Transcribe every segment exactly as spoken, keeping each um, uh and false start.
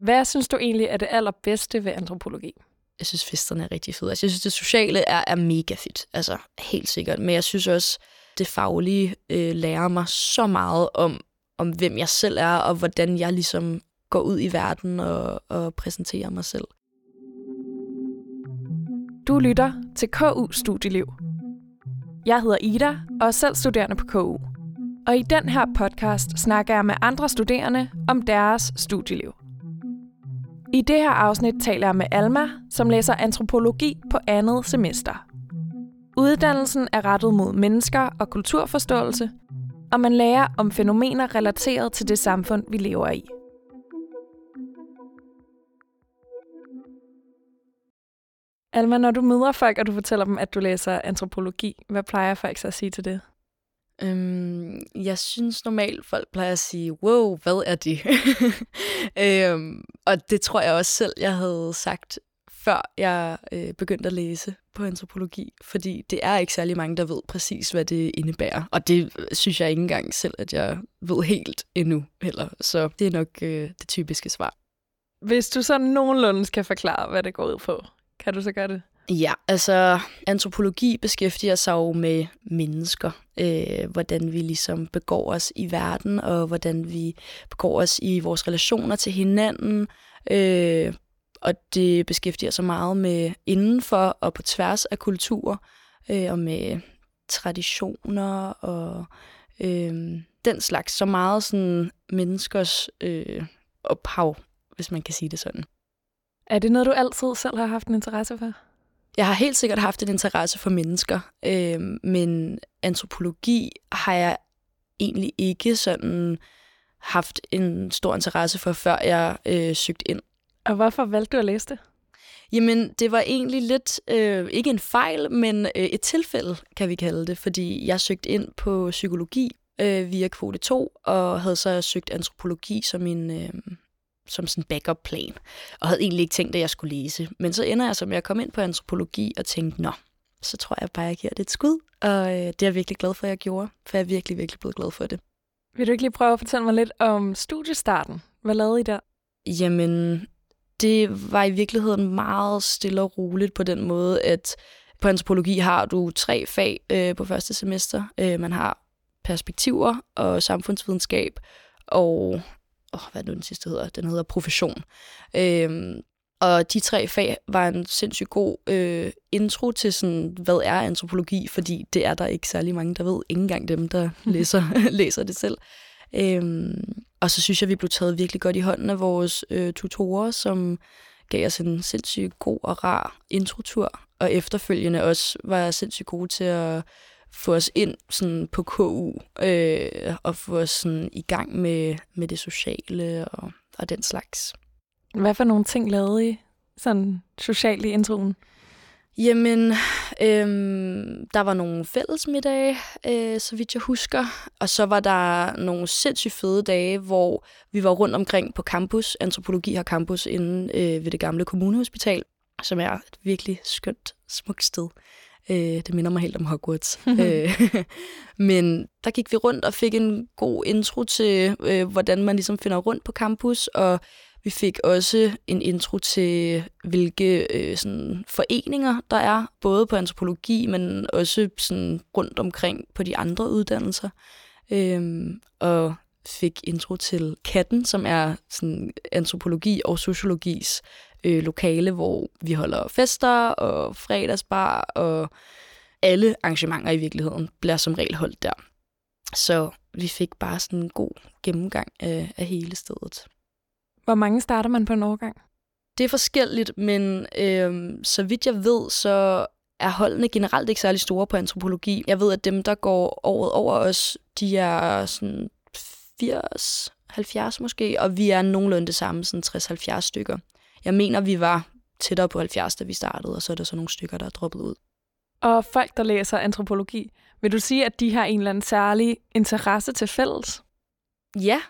Hvad synes du egentlig er det allerbedste ved antropologi? Jeg synes, festerne er rigtig fede. Altså, jeg synes, det sociale er, er mega fedt. Altså, helt sikkert. Men jeg synes også, det faglige øh, lærer mig så meget om, om, hvem jeg selv er, og hvordan jeg ligesom går ud i verden og, og præsenterer mig selv. Du lytter til K U Studieliv. Jeg hedder Ida, og er selv studerende på K U. Og i den her podcast snakker jeg med andre studerende om deres studieliv. I det her afsnit taler jeg med Alma, som læser antropologi på andet semester. Uddannelsen er rettet mod mennesker og kulturforståelse, og man lærer om fænomener relateret til det samfund, vi lever i. Alma, når du møder folk, og du fortæller dem, at du læser antropologi, hvad plejer folk så at sige til det? Øhm, jeg synes normalt, folk plejer at sige, wow, hvad er det? øhm, og det tror jeg også selv, jeg havde sagt, før jeg øh, begyndte at læse på antropologi. Fordi det er ikke særlig mange, der ved præcis, hvad det indebærer. Og det synes jeg ikke engang selv, at jeg ved helt endnu heller. Så det er nok øh, det typiske svar. Hvis du så nogenlunde skal forklare, hvad det går ud på, kan du så gøre det? Ja, altså antropologi beskæftiger sig jo med mennesker. Øh, hvordan vi ligesom begår os i verden, og hvordan vi begår os i vores relationer til hinanden. Øh, og det beskæftiger sig meget med indenfor og på tværs af kulturer, øh, og med traditioner og øh, den slags. Så meget sådan menneskers øh, ophav, hvis man kan sige det sådan. Er det noget, du altid selv har haft en interesse for? Jeg har helt sikkert haft en interesse for mennesker, øh, men antropologi har jeg egentlig ikke sådan haft en stor interesse for, før jeg øh, søgte ind. Og hvorfor valgte du at læse det? Jamen, det var egentlig lidt, øh, ikke en fejl, men øh, et tilfælde, kan vi kalde det, fordi jeg søgte ind på psykologi øh, via kvote to, og havde så søgt antropologi som en... Øh, som sådan en backup plan, og havde egentlig ikke tænkt, at jeg skulle læse. Men så ender jeg så med at komme ind på antropologi og tænkte, nå, så tror jeg bare, jeg giver det et skud. Og det er jeg virkelig glad for, at jeg gjorde, for jeg er virkelig, virkelig blevet glad for det. Vil du ikke lige prøve at fortælle mig lidt om studiestarten? Hvad lavede I der? Jamen, det var i virkeligheden meget stille og roligt på den måde, at på antropologi har du tre fag øh, på første semester. Øh, man har perspektiver og samfundsvidenskab og... Åh, oh, hvad er det, den sidste hedder? Den hedder profession. Øhm, og de tre fag var en sindssygt god øh, intro til, sådan, hvad er antropologi, fordi det er der ikke særlig mange, der ved. Ikke engang dem, der læser, læser det selv. Øhm, og så synes jeg, vi blev taget virkelig godt i hånden af vores øh, tutorer, som gav os en sindssygt god og rar introtur, og efterfølgende også var sindssygt gode til at få os ind sådan på K U, øh, og få os sådan i gang med, med det sociale og, og den slags. Hvad for nogle ting lavede I sådan socialt i introen? Jamen, øh, der var nogle fællesmiddage, øh, så vidt jeg husker. Og så var der nogle sindssygt fede dage, hvor vi var rundt omkring på campus. Antropologi har campus inde øh, ved det gamle kommunehospital, som er et virkelig skønt, smukt sted. Det minder mig helt om Hogwarts. Men der gik vi rundt og fik en god intro til, hvordan man ligesom finder rundt på campus, og vi fik også en intro til, hvilke sådan, foreninger der er, både på antropologi, men også sådan, rundt omkring på de andre uddannelser. Og fik intro til Katten, som er sådan, antropologi og sociologis Øh, lokale, hvor vi holder fester og fredagsbar, og alle arrangementer i virkeligheden bliver som regel holdt der. Så vi fik bare sådan en god gennemgang af, af hele stedet. Hvor mange starter man på en årgang? Det er forskelligt, men øh, så vidt jeg ved, så er holdene generelt ikke særlig store på antropologi. Jeg ved, at dem, der går året over os, de er sådan firs halvfjerds måske, og vi er nogenlunde det samme, sådan tres halvfjerds stykker. Jeg mener, vi var tættere på halvfjerds, da vi startede, og så er der så nogle stykker, der er droppet ud. Og folk, der læser antropologi, vil du sige, at de har en eller anden særlig interesse til fælles? Ja,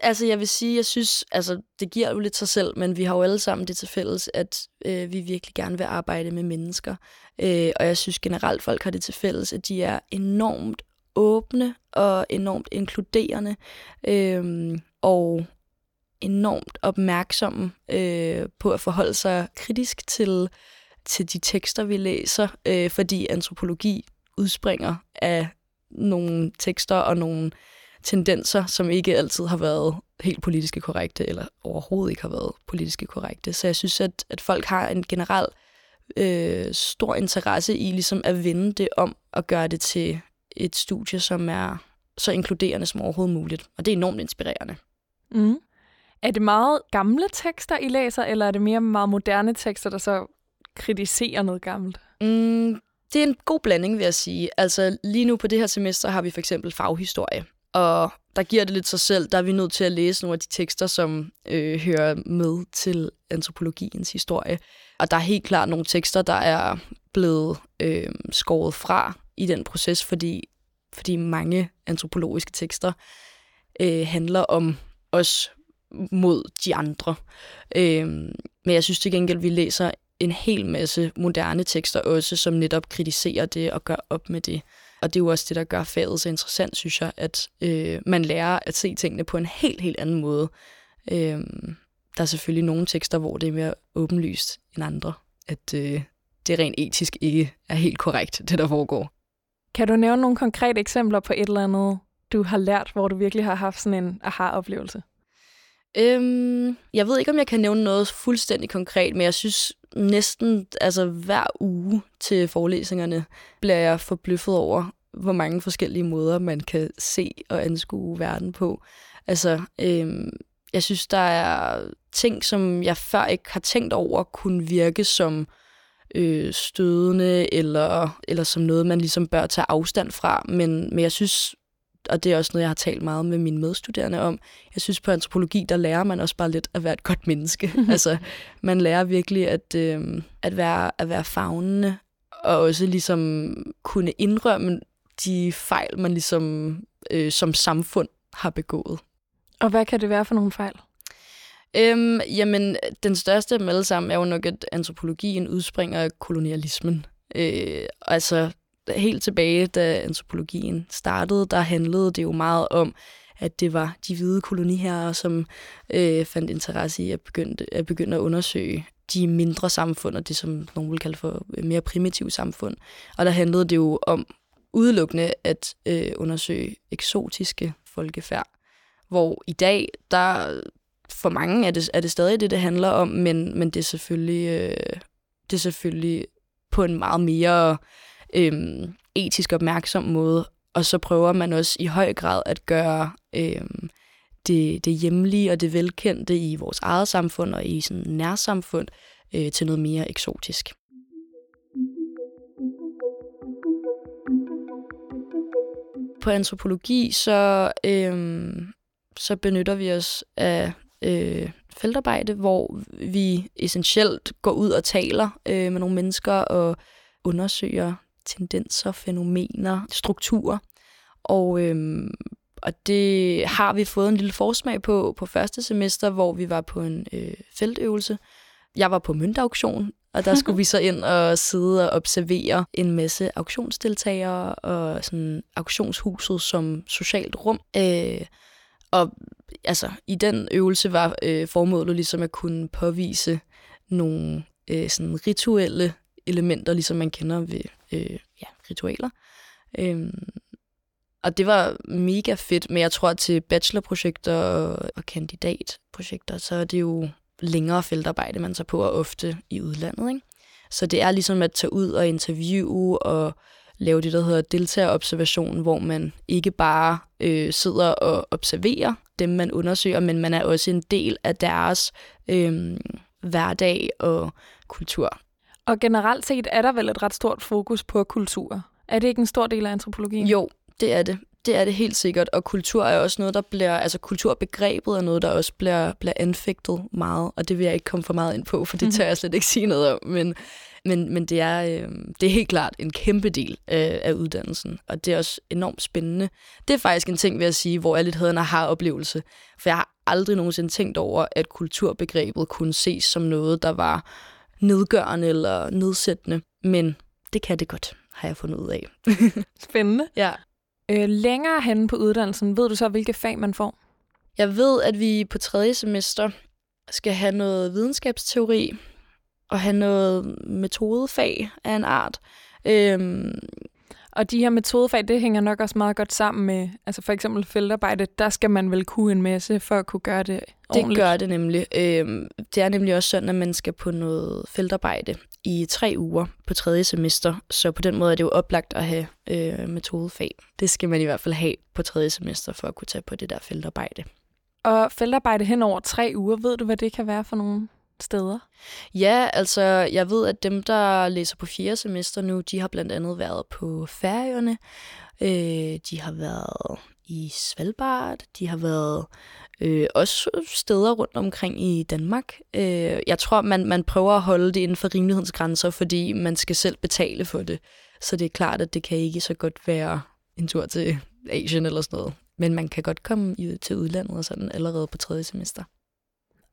altså jeg vil sige, jeg synes, altså det giver jo lidt sig selv, men vi har jo alle sammen det til fælles, at øh, vi virkelig gerne vil arbejde med mennesker. Øh, og jeg synes generelt, folk har det til fælles, at de er enormt åbne og enormt inkluderende, øh, og enormt opmærksomme øh, på at forholde sig kritisk til, til de tekster, vi læser, øh, fordi antropologi udspringer af nogle tekster og nogle tendenser, som ikke altid har været helt politiske korrekte, eller overhovedet ikke har været politiske korrekte. Så jeg synes, at, at folk har en generel øh, stor interesse i ligesom at vende det om og gøre det til et studie, som er så inkluderende som overhovedet muligt. Og det er enormt inspirerende. Mm. Er det meget gamle tekster, I læser, eller er det mere meget moderne tekster, der så kritiserer noget gammelt? Mm, det er en god blanding, vil jeg sige. Altså lige nu på det her semester har vi for eksempel faghistorie, og der giver det lidt sig selv, der er vi nødt til at læse nogle af de tekster, som øh, hører med til antropologiens historie. Og der er helt klart nogle tekster, der er blevet øh, skåret fra i den proces, fordi, fordi mange antropologiske tekster øh, handler om os mod de andre. Øh, men jeg synes til gengæld, vi læser en hel masse moderne tekster også, som netop kritiserer det og gør op med det. Og det er jo også det, der gør faget så interessant, synes jeg, at øh, man lærer at se tingene på en helt, helt anden måde. Øh, der er selvfølgelig nogle tekster, hvor det er mere åbenlyst end andre, at øh, det rent etisk ikke er helt korrekt, det der foregår. Kan du nævne nogle konkrete eksempler på et eller andet, du har lært, hvor du virkelig har haft sådan en aha-oplevelse? Øhm, jeg ved ikke, om jeg kan nævne noget fuldstændig konkret, men jeg synes næsten altså, hver uge til forelæsningerne bliver jeg forbløffet over, hvor mange forskellige måder man kan se og anskue verden på. Altså, øhm, jeg synes, der er ting, som jeg før ikke har tænkt over, kunne virke som øh, stødende eller, eller som noget, man ligesom bør tage afstand fra, men, men jeg synes... Og det er også noget, jeg har talt meget med mine medstuderende om. Jeg synes, på antropologi, der lærer man også bare lidt at være et godt menneske. Altså, man lærer virkelig at, øh, at, være, at være favnende, og også ligesom kunne indrømme de fejl, man ligesom øh, som samfund har begået. Og hvad kan det være for nogle fejl? Øhm, jamen, den største af dem alle sammen er jo nok, at antropologien udspringer af kolonialismen. Øh, altså... Helt tilbage, da antropologien startede, der handlede det jo meget om, at det var de hvide koloniherrer, som øh, fandt interesse i at begynde, at begynde at undersøge de mindre samfund, og det som nogen vil kalde for mere primitive samfund. Og der handlede det jo om udelukkende at øh, undersøge eksotiske folkefærd, hvor i dag, der for mange er det, er det stadig det, det handler om, men, men det, er selvfølgelig, øh, det er selvfølgelig på en meget mere... Øhm, etisk opmærksom måde, og så prøver man også i høj grad at gøre øhm, det, det hjemlige og det velkendte i vores eget samfund og i sådan nærsamfund øh, til noget mere eksotisk. På antropologi så, øhm, så benytter vi os af øh, feltarbejde, hvor vi essentielt går ud og taler øh, med nogle mennesker og undersøger tendenser, fænomener, strukturer. Og, øhm, og det har vi fået en lille forsmag på på første semester, hvor vi var på en øh, feltøvelse. Jeg var på møntauktion, og der skulle vi så ind og sidde og observere en masse auktionsdeltagere og sådan auktionshuset som socialt rum. Øh, og altså, i den øvelse var øh, formålet ligesom at kunne påvise nogle øh, sådan rituelle elementer, ligesom man kender ved øh, ja, ritualer. Øhm, og det var mega fedt, men jeg tror, at til bachelorprojekter og, og kandidatprojekter, så er det jo længere feltarbejde, man tager på, og ofte i udlandet. Ikke? Så det er ligesom at tage ud og interviewe og lave det, der hedder deltagerobservation, hvor man ikke bare øh, sidder og observerer dem, man undersøger, men man er også en del af deres øh, hverdag og kultur. Og generelt set er der vel et ret stort fokus på kultur. Er det ikke en stor del af antropologien? Jo, det er det. Det er det helt sikkert. Og kultur er også noget, der bliver... Altså kulturbegrebet er noget, der også bliver, bliver anfægtet meget. Og det vil jeg ikke komme for meget ind på, for det tør jeg slet ikke sige noget om. Men, men, men det, er, øh, det er helt klart en kæmpe del øh, af uddannelsen. Og det er også enormt spændende. Det er faktisk en ting, vil jeg sige, hvor jeg lidt havde en aha-oplevelse. For jeg har aldrig nogensinde tænkt over, at kulturbegrebet kunne ses som noget, der var... nedgørende eller nedsættende, men det kan det godt, har jeg fundet ud af. Spændende. Ja. Øh, længere hen på uddannelsen, ved du så, hvilke fag man får? Jeg ved, at vi på tredje semester skal have noget videnskabsteori og have noget metodefag af en art. Øhm, og de her metodefag, det hænger nok også meget godt sammen med, altså for eksempel feltarbejde, der skal man vel kunne en masse for at kunne gøre det ordentligt. Det gør det nemlig. Øhm, det er nemlig også sådan, at man skal på noget feltarbejde i tre uger på tredje semester, så på den måde er det jo oplagt at have øh, metodefag. Det skal man i hvert fald have på tredje semester for at kunne tage på det der feltarbejde. Og feltarbejde hen over tre uger, ved du, hvad det kan være for nogle steder? Ja, altså jeg ved, at dem, der læser på fjerde semester nu, de har blandt andet været på Færøerne, øh, de har været i Svalbard, de har været øh, også steder rundt omkring i Danmark. Øh, jeg tror, man, man prøver at holde det inden for rimelighedens grænser, fordi man skal selv betale for det. Så det er klart, at det kan ikke så godt være en tur til Asien eller sådan noget. Men man kan godt komme til udlandet og sådan allerede på tredje semester.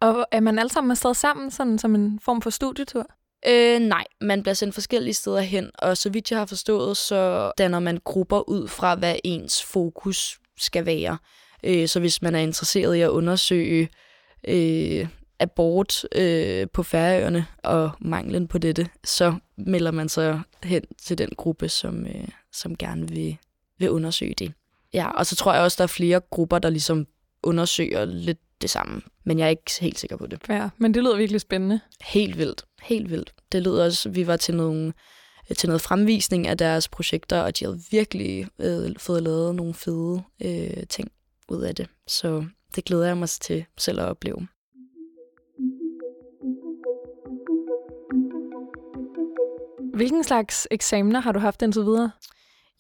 Og er man alle sammen afsted sammen, sådan som en form for studietur? Øh, nej, man bliver sendt forskellige steder hen, og så vidt jeg har forstået, så danner man grupper ud fra, hvad ens fokus skal være. Øh, så hvis man er interesseret i at undersøge øh, abort øh, på Færøerne og manglen på dette, så melder man sig hen til den gruppe, som, øh, som gerne vil, vil undersøge det. Ja, og så tror jeg også, der er flere grupper, der ligesom undersøger lidt det samme. Men jeg er ikke helt sikker på det. Ja, men det lyder virkelig spændende. Helt vildt. Helt vildt. Det lyder også, vi var til, nogle, til noget fremvisning af deres projekter, og de havde virkelig øh, fået lavet nogle fede øh, ting ud af det. Så det glæder jeg mig til selv at opleve. Hvilken slags eksamener har du haft indtil videre?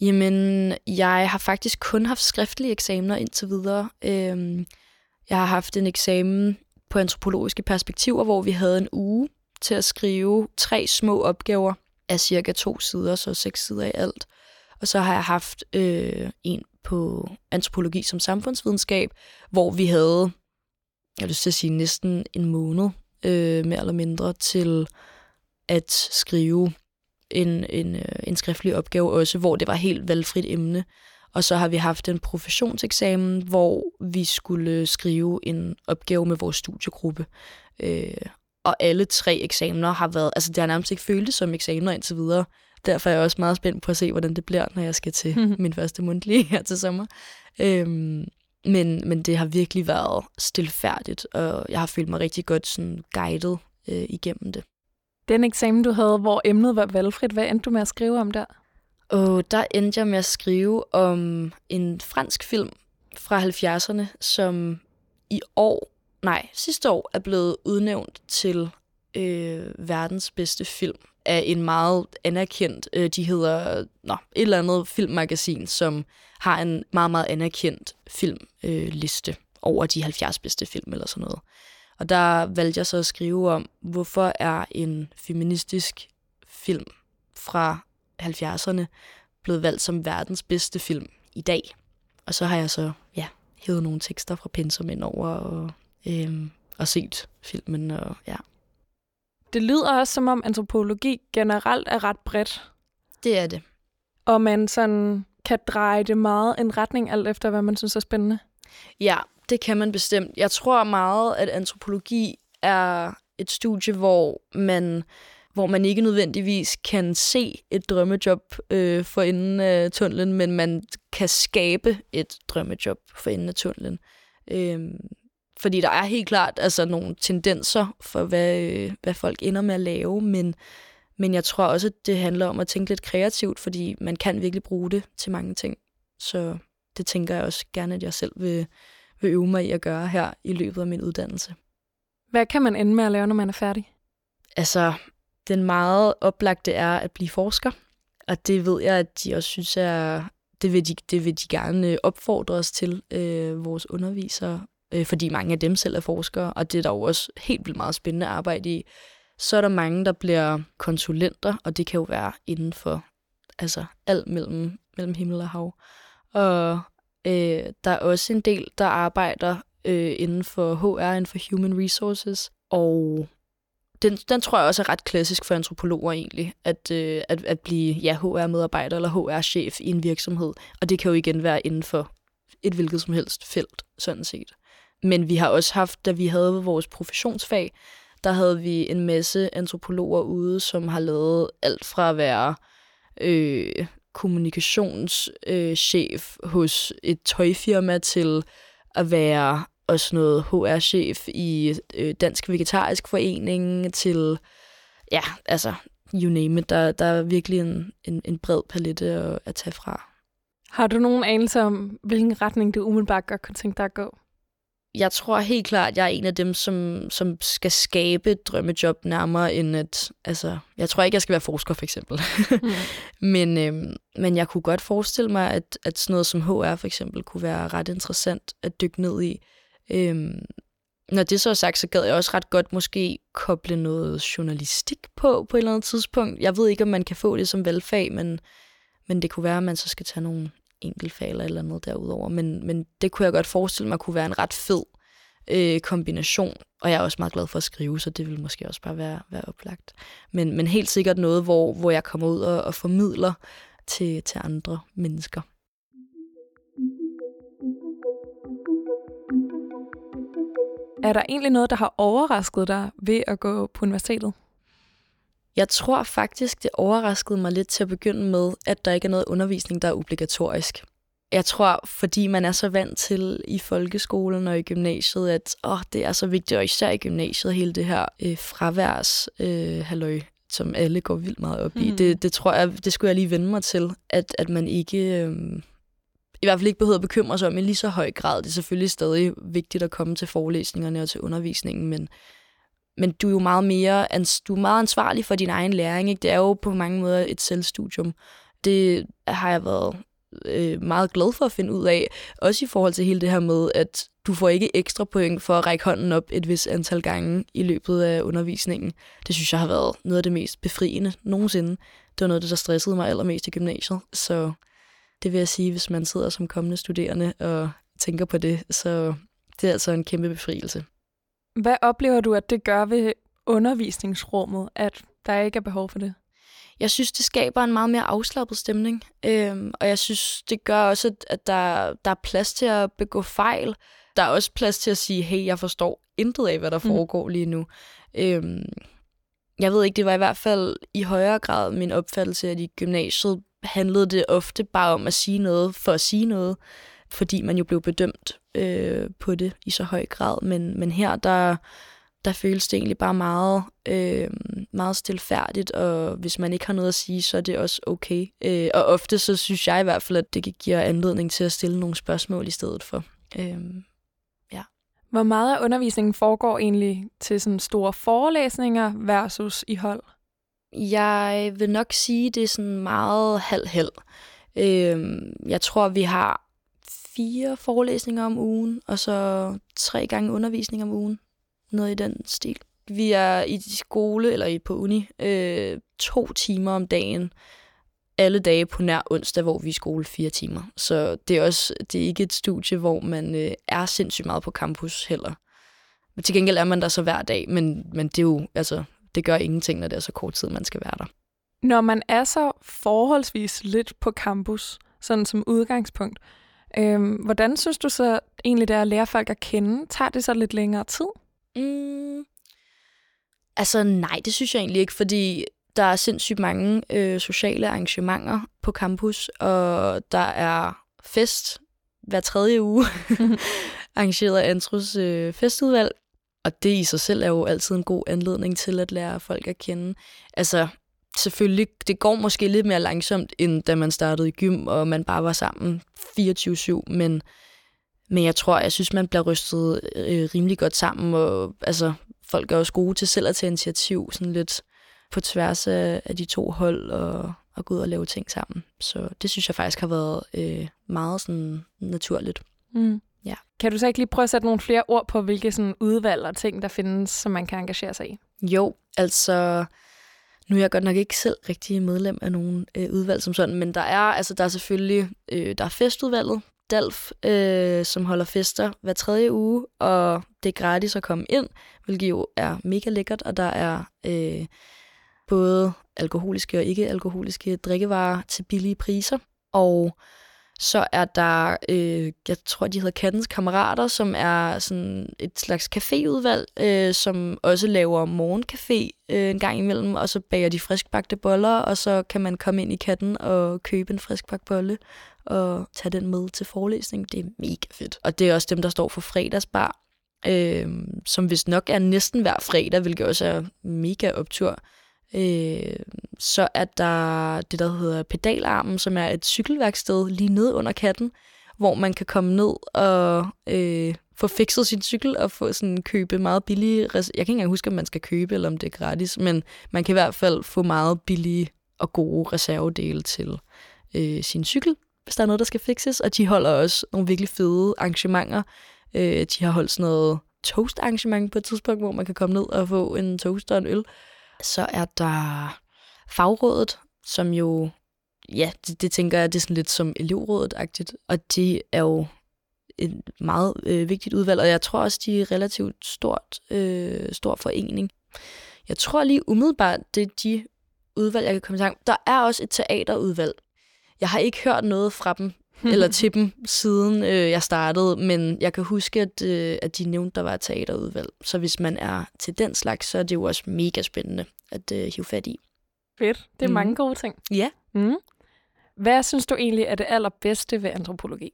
Jamen, jeg har faktisk kun haft skriftlige eksamener indtil videre. Øhm, jeg har haft en eksamen på antropologiske perspektiver, hvor vi havde en uge til at skrive tre små opgaver af cirka to sider, så seks sider i alt. Og så har jeg haft øh, en på antropologi som samfundsvidenskab, hvor vi havde, jeg har lyst til at sige, næsten en måned, øh, mere eller mindre, til at skrive En, en, en skriftlig opgave også, hvor det var helt valgfrit emne. Og så har vi haft en professionseksamen, hvor vi skulle skrive en opgave med vores studiegruppe. Øh, og alle tre eksamener har været, altså det har nærmest ikke føltes som eksamener indtil videre. Derfor er jeg også meget spændt på at se, hvordan det bliver, når jeg skal til min første mundtlige her til sommer. Øh, men, men det har virkelig været stilfærdigt, og jeg har følt mig rigtig godt sådan guidet øh, igennem det. Den eksamen, du havde, hvor emnet var valgfrit, hvad endte du med at skrive om der? Oh, der endte jeg med at skrive om en fransk film fra halvfjerdserne, som i år, nej, sidste år er blevet udnævnt til øh, verdens bedste film af en meget anerkendt, øh, de hedder nå, et eller andet filmmagasin, som har en meget, meget anerkendt filmliste øh, over de halvfjerds bedste film eller sådan noget. Og der valgte jeg så at skrive om, hvorfor er en feministisk film fra halvfjerdserne blevet valgt som verdens bedste film i dag. Og så har jeg så ja, hævet nogle tekster fra pensum ind over og, øhm, og set filmen. Og, ja. Det lyder også som om antropologi generelt er ret bredt. Det er det. Og man sådan kan dreje det meget en retning, alt efter hvad man synes er spændende. Ja. Det kan man bestemt. Jeg tror meget, at antropologi er et studie, hvor man, hvor man ikke nødvendigvis kan se et drømmejob øh, for enden af tunnelen, men man kan skabe et drømmejob for enden af tunnelen. Øh, fordi der er helt klart altså, nogle tendenser for, hvad, øh, hvad folk ender med at lave, men, men jeg tror også, at det handler om at tænke lidt kreativt, fordi man kan virkelig bruge det til mange ting. Så det tænker jeg også gerne, at jeg selv vil... vil øve mig i at gøre her i løbet af min uddannelse. Hvad kan man ende med at lave, når man er færdig? Altså, den meget oplagte er at blive forsker, og det ved jeg, at de også synes, at det vil de, det vil de gerne opfordre os til, øh, vores undervisere, øh, fordi mange af dem selv er forskere, og det er der jo også helt vildt meget spændende arbejde i. Så er der mange, der bliver konsulenter, og det kan jo være inden for altså, alt mellem, mellem himmel og hav. Og Øh, der er også en del, der arbejder øh, inden for H R, inden for Human Resources, og den, den tror jeg også er ret klassisk for antropologer egentlig, at, øh, at, at blive ja, H R-medarbejder eller H R-chef i en virksomhed, og det kan jo igen være inden for et hvilket som helst felt, sådan set. Men vi har også haft, da vi havde vores professionsfag, der havde vi en masse antropologer ude, som har lavet alt fra at være øh, kommunikationschef øh, hos et tøjfirma til at være også noget H R-chef i øh, Dansk Vegetarisk Forening til, ja, altså, you name it. Der, der er virkelig en, en, en bred palette at, at tage fra. Har du nogen anelse om, hvilken retning du umiddelbart godt kunne tænke dig at gå? Jeg tror helt klart, at jeg er en af dem, som, som skal skabe et drømmejob nærmere end at... Altså, jeg tror ikke, jeg skal være forsker, for eksempel. Mm. men, øhm, men jeg kunne godt forestille mig, at, at sådan noget som H R, for eksempel, kunne være ret interessant at dykke ned i. Øhm, når det så er sagt, så gad jeg også ret godt måske koble noget journalistik på på et eller andet tidspunkt. Jeg ved ikke, om man kan få det som valgfag, men, men det kunne være, at man så skal tage nogle... enkeltfag eller eller noget derudover, men, men det kunne jeg godt forestille mig kunne være en ret fed øh, kombination, og jeg er også meget glad for at skrive, så det ville måske også bare være, være oplagt. Men, men helt sikkert noget, hvor, hvor jeg kommer ud og, og formidler til, til andre mennesker. Er der egentlig noget, der har overrasket dig ved at gå på universitetet? Jeg tror faktisk, det overraskede mig lidt til at begynde med, at der ikke er noget undervisning, der er obligatorisk. Jeg tror, fordi man er så vant til i folkeskolen og i gymnasiet, at åh, det er så vigtigt, og især i gymnasiet, hele det her øh, fraværs øh, halløj, som alle går vildt meget op i. Mm. Det, det tror jeg, det skulle jeg lige vende mig til, at, at man ikke, øh, i hvert fald ikke behøver at bekymre sig om i lige så høj grad. Det er selvfølgelig stadig vigtigt at komme til forelæsningerne og til undervisningen, men Men du er jo meget mere du er meget ansvarlig for din egen læring, ikke? Det er jo på mange måder et selvstudium. Det har jeg været øh, meget glad for at finde ud af, også i forhold til hele det her med, at du får ikke ekstra point for at række hånden op et vis antal gange i løbet af undervisningen. Det synes jeg har været noget af det mest befriende nogensinde. Det var noget af det, der stressede mig allermest i gymnasiet. Så det vil jeg sige, hvis man sidder som kommende studerende og tænker på det, så det er altså en kæmpe befrielse. Hvad oplever du, at det gør ved undervisningsrummet, at der ikke er behov for det? Jeg synes, det skaber en meget mere afslappet stemning, øhm, og jeg synes, det gør også, at der, der er plads til at begå fejl. Der er også plads til at sige, hey, jeg forstår intet af, hvad der foregår mm. lige nu. Øhm, jeg ved ikke, det var i hvert fald i højere grad min opfattelse, at i gymnasiet handlede det ofte bare om at sige noget for at sige noget, fordi man jo blev bedømt øh, på det i så høj grad. Men, men her, der, der føles det egentlig bare meget, øh, meget stilfærdigt, og hvis man ikke har noget at sige, så er det også okay. Øh, og ofte så synes jeg i hvert fald, at det giver anledning til at stille nogle spørgsmål i stedet for. Øh, ja. Hvor meget af undervisningen foregår egentlig til sådan store forelæsninger versus i hold? Jeg vil nok sige, det er sådan meget halv-held. Øh, jeg tror, vi har fire forelæsninger om ugen, og så tre gange undervisning om ugen. Noget i den stil. Vi er i skole, eller på uni, øh, to timer om dagen. Alle dage på nær onsdag, hvor vi er i skole fire timer. Så det er, også, det er ikke et studie, hvor man øh, er sindssygt meget på campus heller. Men til gengæld er man der så hver dag, men, men det, er jo, altså, det gør ingenting, når det er så kort tid, man skal være der. Når man er så forholdsvis lidt på campus, sådan som udgangspunkt, Øhm, hvordan synes du så egentlig, det er at lære folk at kende? Tager det så lidt længere tid? Mm. Altså nej, det synes jeg egentlig ikke, fordi der er sindssygt mange øh, sociale arrangementer på campus, og der er fest hver tredje uge, arrangeret af Antros øh, festudvalg, og det i sig selv er jo altid en god anledning til at lære folk at kende. Altså... Selvfølgelig, det går måske lidt mere langsomt, end da man startede i gym, og man bare var sammen fireogtyve syv, men, men jeg tror, jeg synes, man bliver rystet øh, rimelig godt sammen, og altså, folk er også gode til selv at tage initiativ, sådan lidt på tværs af, af de to hold, og, og gå ud og lave ting sammen. Så det synes jeg faktisk har været øh, meget sådan, naturligt. Mm. Ja. Kan du så ikke lige prøve at sætte nogle flere ord på, hvilke sådan, udvalg og ting, der findes, som man kan engagere sig i? Jo, altså... Nu er jeg godt nok ikke selv rigtig medlem af nogen øh, udvalg som sådan, men der er altså der er selvfølgelig øh, der er festudvalget, D A L F, øh, som holder fester hver tredje uge, og det er gratis at komme ind, hvilket jo er mega lækkert, og der er øh, både alkoholiske og ikke-alkoholiske drikkevarer til billige priser, og Så er der, øh, jeg tror, de hedder Kattens Kammerater, som er sådan et slags caféudvalg, øh, som også laver morgencafé øh, en gang imellem, og så bager de friskbagte boller, og så kan man komme ind i Katten og købe en friskbagt bolle og tage den med til forelæsning. Det er mega fedt. Og det er også dem, der står for fredagsbar, øh, som vist nok er næsten hver fredag, hvilket også er mega optur. Øh, så er der det, der hedder Pedalarmen, som er et cykelværksted lige nede under Katten, hvor man kan komme ned og øh, få fikset sin cykel og få sådan købe meget billige... Jeg kan ikke engang huske, om man skal købe, eller om det er gratis, men man kan i hvert fald få meget billige og gode reservedele til øh, sin cykel, hvis der er noget, der skal fikses. Og de holder også nogle virkelig fede arrangementer. Øh, de har holdt sådan noget toast-arrangement på et tidspunkt, hvor man kan komme ned og få en toast og en øl. Så er der fagrådet, som jo, ja, det, det tænker jeg, det er sådan lidt som elevrådet-agtigt. Og det er jo et meget øh, vigtigt udvalg, og jeg tror også, de er relativt stort, øh, stor forening. Jeg tror lige umiddelbart, det er de udvalg, jeg kan komme i tanke. Der er også et teaterudvalg. Jeg har ikke hørt noget fra dem, eller til dem, siden øh, jeg startede, men jeg kan huske, at, øh, at de nævnte, der var et teaterudvalg. Så hvis man er til den slags, så er det jo også mega spændende at øh, hive fat i. Fedt. Det er mm. mange gode ting. Ja. Mm. Hvad synes du egentlig er det allerbedste ved antropologi?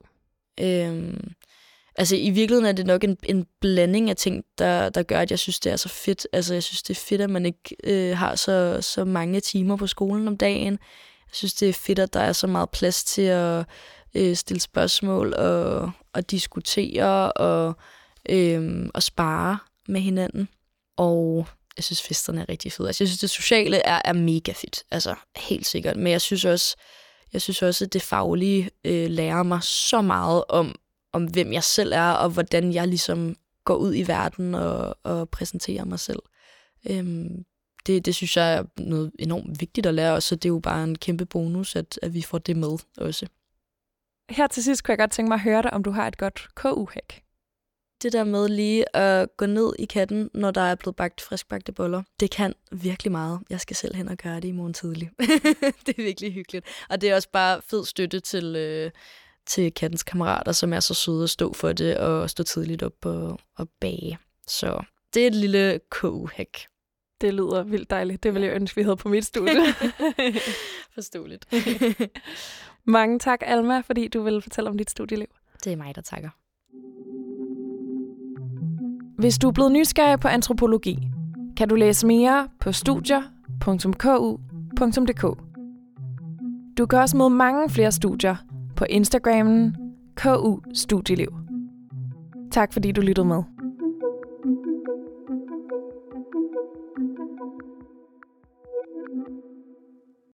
Øhm, altså i virkeligheden er det nok en, en blanding af ting, der, der gør, at jeg synes, det er så fedt. Altså jeg synes, det er fedt, at man ikke øh, har så, så mange timer på skolen om dagen. Jeg synes, det er fedt, at der er så meget plads til at øh, stille spørgsmål og, og diskutere og, øh, og spare med hinanden. Og jeg synes, festerne er rigtig fede. Altså, jeg synes, det sociale er, er mega fedt. Altså, helt sikkert. Men jeg synes også, jeg synes også at det faglige øh, lærer mig så meget om, om, hvem jeg selv er, og hvordan jeg ligesom går ud i verden og, og præsenterer mig selv. Øhm, Det, det synes jeg er noget enormt vigtigt at lære, og så det er jo bare en kæmpe bonus, at, at vi får det med også. Her til sidst kunne jeg godt tænke mig at høre dig, om du har et godt K U-hack. Det der med lige at gå ned i Katten, når der er blevet bagt friskbagte boller, det kan virkelig meget. Jeg skal selv hen og gøre det i morgen tidlig. Det er virkelig hyggeligt. Og det er også bare fed støtte til, øh, til Kattens Kammerater, som er så søde at stå for det og stå tidligt op og, og bage. Så det er et lille K U-hack. Det lyder vildt dejligt. Det ville jeg ønske, vi havde på mit studie. Forståeligt. Mange tak, Alma, fordi du ville fortælle om dit studieliv. Det er mig, der takker. Hvis du er blevet nysgerrig på antropologi, kan du læse mere på studier punktum k u punktum d k. Du kan også møde mange flere studier på Instagramen K U Studieliv. Tak fordi du lyttede med.